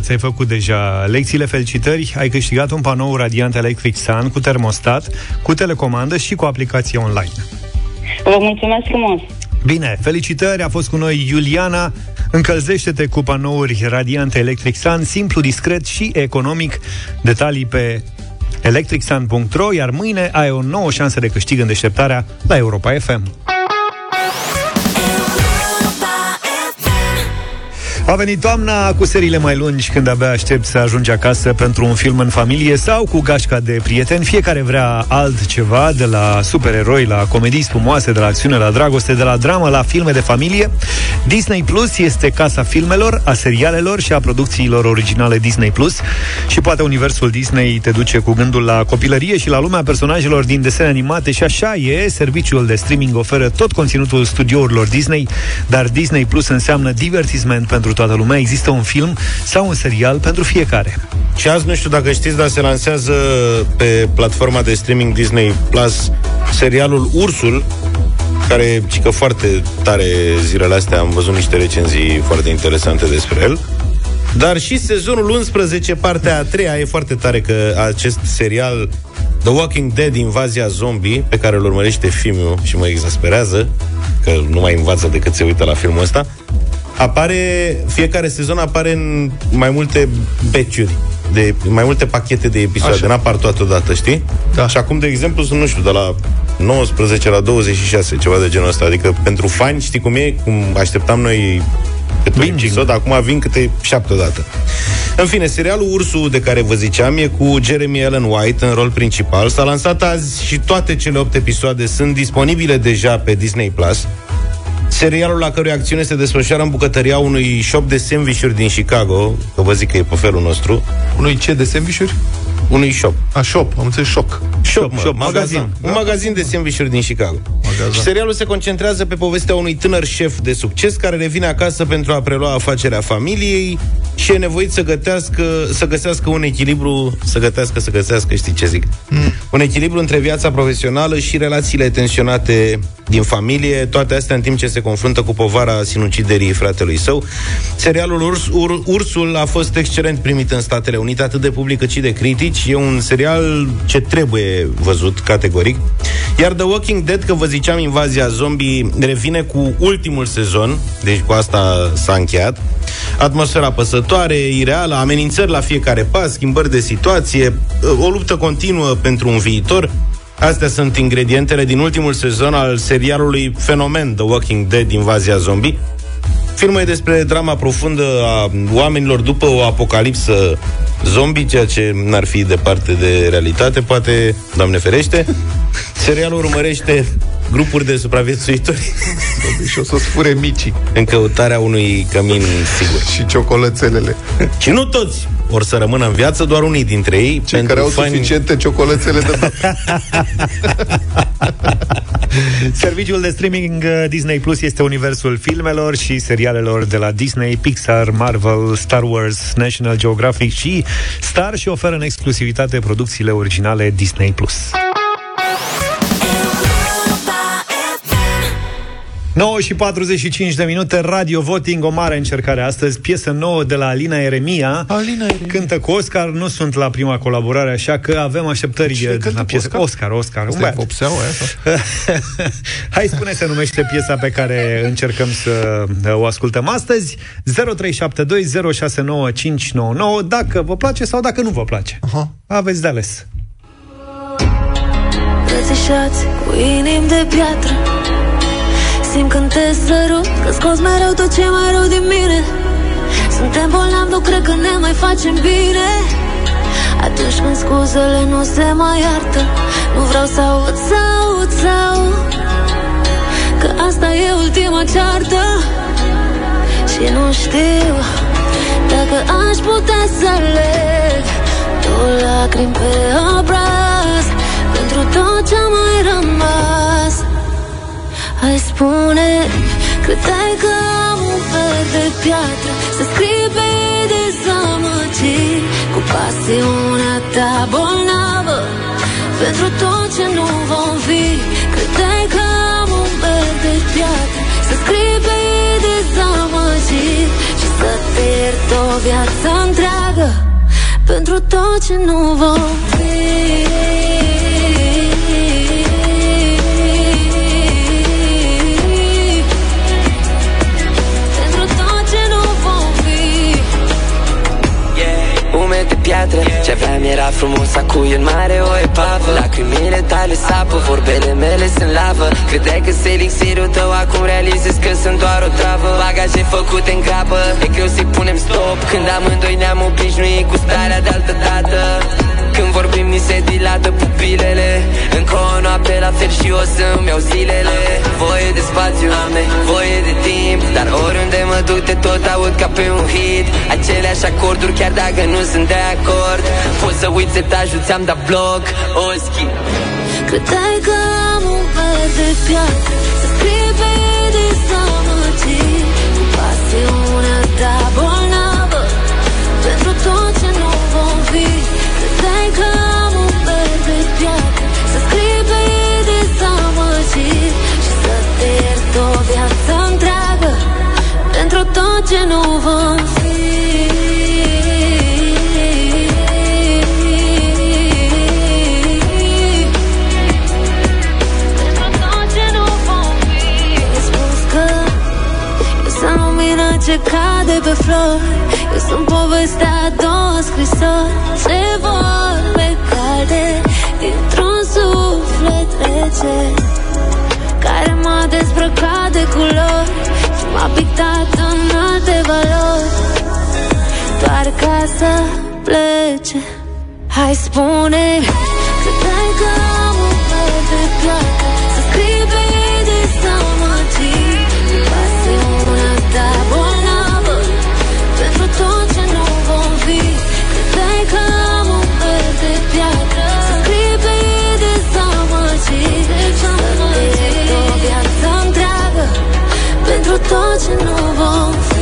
Ți-ai făcut deja lecțiile, felicitări, ai câștigat un panou radiant Electric Sun cu termostat, cu telecomandă și cu aplicație online. Vă mulțumesc frumos! Bine, felicitări, a fost cu noi Iuliana. Încălzește-te cu panouri radiante Electric Sun, simplu, discret și economic. Detalii pe electricsun.ro, iar mâine ai o nouă șansă de câștig în deșteptarea la Europa FM. A venit toamna cu seriile mai lungi, când abia aștept să ajungi acasă pentru un film în familie sau cu gașca de prieteni. Fiecare vrea altceva, de la supereroi la comedii spumoase, de la acțiune la dragoste, de la dramă la filme de familie. Disney Plus este casa filmelor, a serialelor și a producțiilor originale Disney Plus și poate universul Disney te duce cu gândul la copilărie și la lumea personajelor din desene animate și așa e. Serviciul de streaming oferă tot conținutul studiourilor Disney, dar Disney Plus înseamnă divertisment pentru toată lumea, există un film sau un serial pentru fiecare. Și azi, nu știu dacă știți, dar se lansează pe platforma de streaming Disney Plus serialul Ursul, care cică foarte tare zilele astea, am văzut niște recenzii foarte interesante despre el. Dar și sezonul 11, partea a treia, e foarte tare că acest serial The Walking Dead, invazia zombie, pe care îl urmărește filmul și mă exasperează, că nu mai învață decât se uită la filmul ăsta, apare, fiecare sezon apare în mai multe beciuri, de mai multe pachete de episoade, așa. N-apar toată dată, știi? Da. Și acum, de exemplu, sunt, nu știu, de la 19 la 26, ceva de genul ăsta. Adică pentru fani, știi cum e? Cum așteptam noi câte un episod, acum vin câte 7 odată. În fine, serialul Ursul de care vă ziceam e cu Jeremy Allen White în rol principal. S-a lansat azi și toate cele 8 episoade sunt disponibile deja pe Disney Plus. Serialul, la cărui acțiune se desfășoară în bucătăria unui shop de sandvișuri din Chicago, că vă zic că e pe felul nostru. Unui ce de sandvișuri? Unui shop. A, shop, am înțeles, șoc. Shop, magazin. Da. Un magazin de sandvișuri din Chicago. Și serialul se concentrează pe povestea unui tânăr șef de succes care revine acasă pentru a prelua afacerea familiei și e nevoit să găsească un echilibru, să găsească, știi ce zic? Un echilibru între viața profesională și relațiile tensionate din familie, toate astea în timp ce se confruntă cu povara sinuciderii fratelui său. Serialul Ursul a fost excelent primit în Statele Unite, atât de public cât și de critici. E un serial ce trebuie văzut categoric. Iar The Walking Dead, că vă ziceam, invazia zombie, revine cu ultimul sezon, deci cu asta s-a încheiat. Atmosfera păsătoare, ireală, amenințări la fiecare pas, schimbări de situație, o luptă continuă pentru un viitor. Astea sunt ingredientele din ultimul sezon al serialului fenomen The Walking Dead, invazia zombie. Filmul e despre drama profundă a oamenilor după o apocalipsă zombie, ceea ce n-ar fi departe de realitate, poate, Doamne ferește. Serialul urmărește grupuri de supraviețuitori și o să sfure micii în căutarea unui cămin sigur. Și ciocolățelele. Și nu toți or să rămână în viață, doar unii dintre ei. Cei care au suficiente ciocolățele de Serviciul de streaming Disney Plus este universul filmelor și serialelor de la Disney, Pixar, Marvel, Star Wars, National Geographic și Star și oferă în exclusivitate producțiile originale Disney Plus. 9:45 de minute, Radio Voting, o mare încercare astăzi, piesă nouă de la Alina Eremia. Alina Eremia cântă cu Oscar, nu sunt la prima colaborare, așa că avem așteptări de la piesă. Oscar. Asta e popseaua aia? Hai, spune, se numește piesa pe care încercăm să o ascultăm astăzi. 0372069599, dacă vă place sau dacă nu vă place. Aveți de ales. Rățișați cu inimi de piatră, simt când te sărut, că scoți mereu tot ce mai rău din mine. Suntem bolnavi, nu cred că ne mai facem bine. Atunci când scuzele nu se mai iartă, nu vreau să aud, că asta e ultima ceartă. Și nu știu dacă aș putea să aleg două lacrimi pe obraz pentru tot ce mai rămas. Hai, spune, credeai că am un fel de piatră să scrii pe dezamăgiri cu pasiunea ta bolnavă pentru tot ce nu vom fi. Credeai că am un fel de piatră să scrii pe dezamăgiri și să pierd o viață întreagă pentru tot ce nu vom fi. Piatră, ce aveam era frumos, acu' e în mare o epavă. Lacrimile tale sapă, vorbele mele sunt lavă. Credeai că se elixirul tău, acum realizezi că sunt doar o travă. Bagaje făcute în grabă, e greu să-i punem stop când amândoi ne-am obișnuit cu starea de altă dată. Când vorbim ni se dilată pupilele, încă o noapte la fel și o să-mi iau zilele. Voie de spațiu, voie de timp, dar oriunde mă duc te tot aud ca pe un hit aceleași acorduri, chiar dacă nu sunt de acord. Poți să uiți etajul, ți-am dat bloc, Oschi. Credeai că am un fel de piatră să scrii pe dezamăgiri cu pasiunea ta bolnavă pentru tot ce nu vom fi. Credeai că am un fel de piatră să scrii pe dezamăgiri și să te ce cade pe flori. Eu sunt povestea a două scrisori, ce vorbe calde dintr-un suflet rece, care m-a dezbrăcat de culori și m-a pictat în alte valori, doar ca să plece. Hai spune-mi că dai că am un fel de plată, să scrii pe ei de stau mătii, pasiunea ta bolnavă pentru tot ce nu vom fi. Că dai că am un fel de piatră, să scrii pe ei de stau mătii, să fie o viață întreagă pentru tot ce nu vom fi.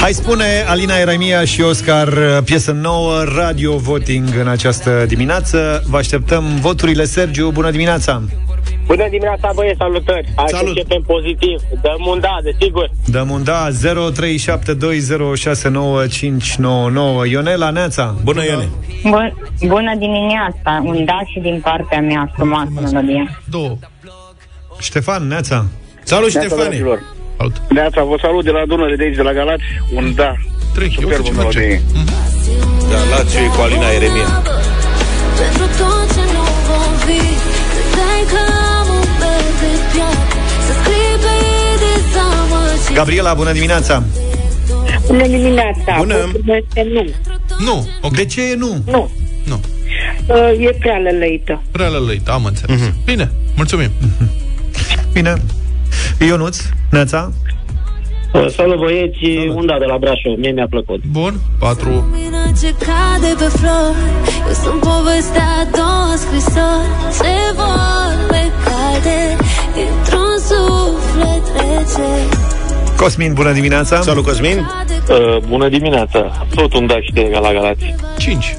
Hai spune, Alina Eremia și Oscar, piesă nouă, Radio Voting în această dimineață. Vă așteptăm voturile. Sergiu, bună dimineața! Bună dimineața, băieți, salutări! Hai să începem pozitiv. Dăm un da, desigur. Dăm un da. 0372069599. Ionela, neața. Bună, Ione. Bună dimineața. Un da și din partea mea, frumoasă melodie. Două. Ștefan, neața. Salut, Ștefane. Neața, vă salut de la Dunăre, de aici, de la Galați. Un da. Superbă melodie. Galați cu Alina Eremia. Pentru tot ce nu vom fi, că dai că am un fel de piatră, să scrii pe ei dezamăgit. Gabriela, bună dimineața. Bună dimineața. Bună. Nu. De ce e nu? Nu. E prea lălăită. Prea lălăită, am înțeles. Bine, mulțumim. Bine. Ionuț, neața. Salut, băieți, un da de la Brașov, mie mi-a plăcut. Bun, 4. Ce cade pe flori, eu sunt povestea a două scrisori, ce vorbe calde dintr-un suflet rece. Cosmin, bună dimineața. Salut, Cosmin. Bună dimineața, tot un da și de la Galați. 5.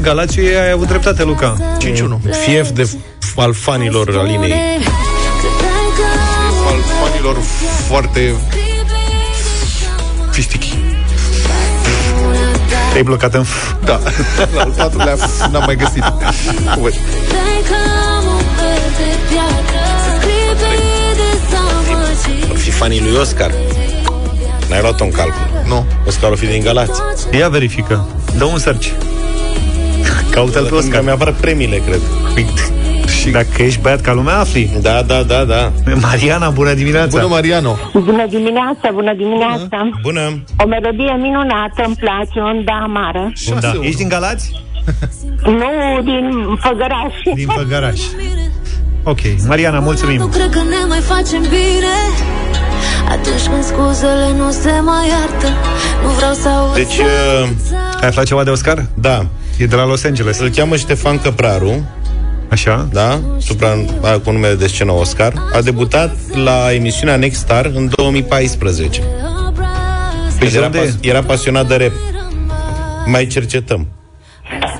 Galațiu, ai avut dreptate, Luca. 5-1. Fief de al fanilor Alinei. Fanilor foarte fistichi. Te-ai blocat în da. La al patrulea n-am mai găsit. Or fi fanii lui Oscar. N-ai luat-o în calcul. Nu, Oscar o fi din Galați. Ia verifică, dă un search. Caută-l pe Oscar. Mi-apar premiile, cred. Dacă ești băiat ca lumea, afli. Da. Mariana, bună dimineața. Bună, Mariano. Bună dimineața. Bună. O melodie minunată, îmi place, un da mare. Da. Ești din Galați? Nu, din Făgăraș. Din Făgăraș. Ok, Mariana, mulțumim. Nu cred că ne mai facem bine atunci când scuzele nu se mai iartă. Nu vreau să aud. Deci, ai aflat ceva de Oscar? Da. E de la Los Angeles. Îl cheamă Ștefan Căpraru. Așa? Da, cu numele de scenă Oscar. A debutat la emisiunea Next Star în 2014. Deci era pasionat de rap. Mai cercetăm.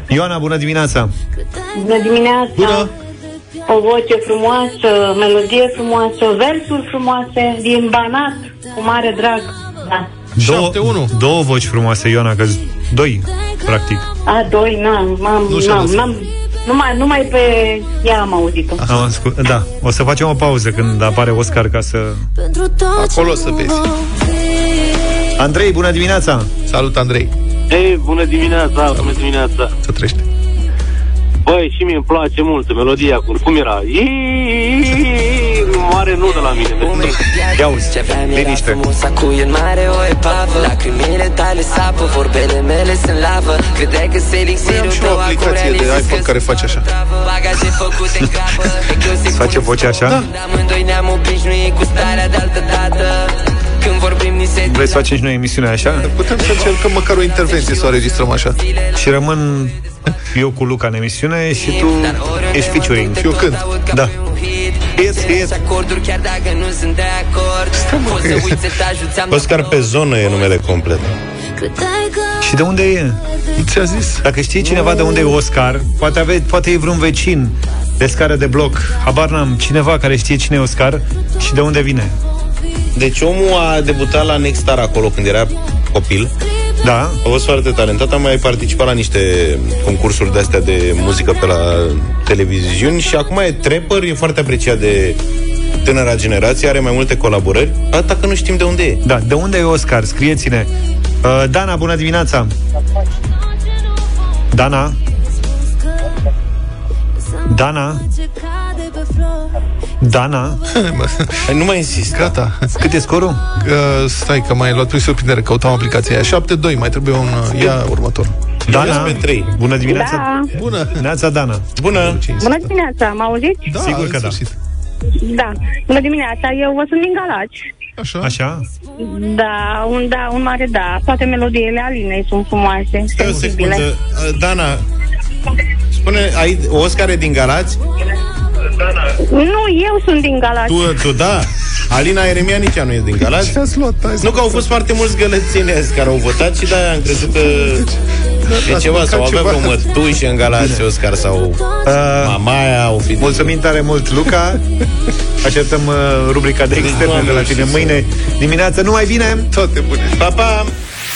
Ioana, bună dimineața. Bună dimineața. Bună. O voce frumoasă, melodie frumoasă, versuri frumoase, din Banat, cu mare drag. Da. 7-1. Două voci frumoase, Ioana, că doi, practic. A, doi, n-am. Numai pe ea am auzit-o. Da, o să facem o pauză când apare Oscar ca să... Acolo să vezi. Andrei, bună dimineața! Salut, Andrei! Ei, bună dimineața! Salut. Bună dimineața! Să trește! Băi, și mie îmi place mult melodia cu... Cum era? Mare nu de la mine. Ia uzi, liniște. Păi am și o aplicație de iPhone care face așa. Îți face voce așa? Da. Vrei să facem și noi emisiunea așa? Putem să încercăm măcar o intervenție, să o registrăm așa. Și rămân eu cu Luca în emisiune și tu ești featuring. Și eu cânt. Da. Yes. Oscar pe zonă e numele complet. Și de unde e? Ți-a zis? Dacă știi cineva de unde e Oscar, poate e vreun vecin de scară de bloc, habar n-am, cineva care știe cine e Oscar și de unde vine. Deci omul a debutat la Next Star acolo când era copil. Da. A fost foarte talentat, am mai participat la niște concursuri de-astea de muzică pe la televiziuni și acum e trapper, e foarte apreciat de tânăra generație, are mai multe colaborări, atâta că nu știm de unde e. Da, de unde e Oscar? Scrieți-ne. Dana, bună dimineața! Dana? Dana? Dana? Nu mai insist. Gata. Cât e scorul? Stai că m-ai luat pe surprindere, căutam aplicația aia. 7-2, mai trebuie un ia următor. Dana, bună dimineața. Da. Bună dimineața, Dana. Bună. Bună dimineața, m-auziți? Da, sigur că da. Da. Bună dimineața, eu vă sunt din Galați. Așa. Așa? Da, un mare da. Toate melodiile Alinei sunt frumoase. Stai o secundă. Dana, spune, ai Oscar din Galați? Nu, eu sunt din Galați. Tu, da. Alina Eremia nici ea nu e din Galați. Nu că au fost foarte mulți gălățenezi care au votat și de-aia am crezut că e ceva, sau avea vreo mătușă în Galați, Oscar, sau mamaia, au fi. Mulțumim tare mult, Luca. Așteptăm rubrica de externe de la tine mâine dimineață. Nu mai vine? Toate bune. Pa, pa!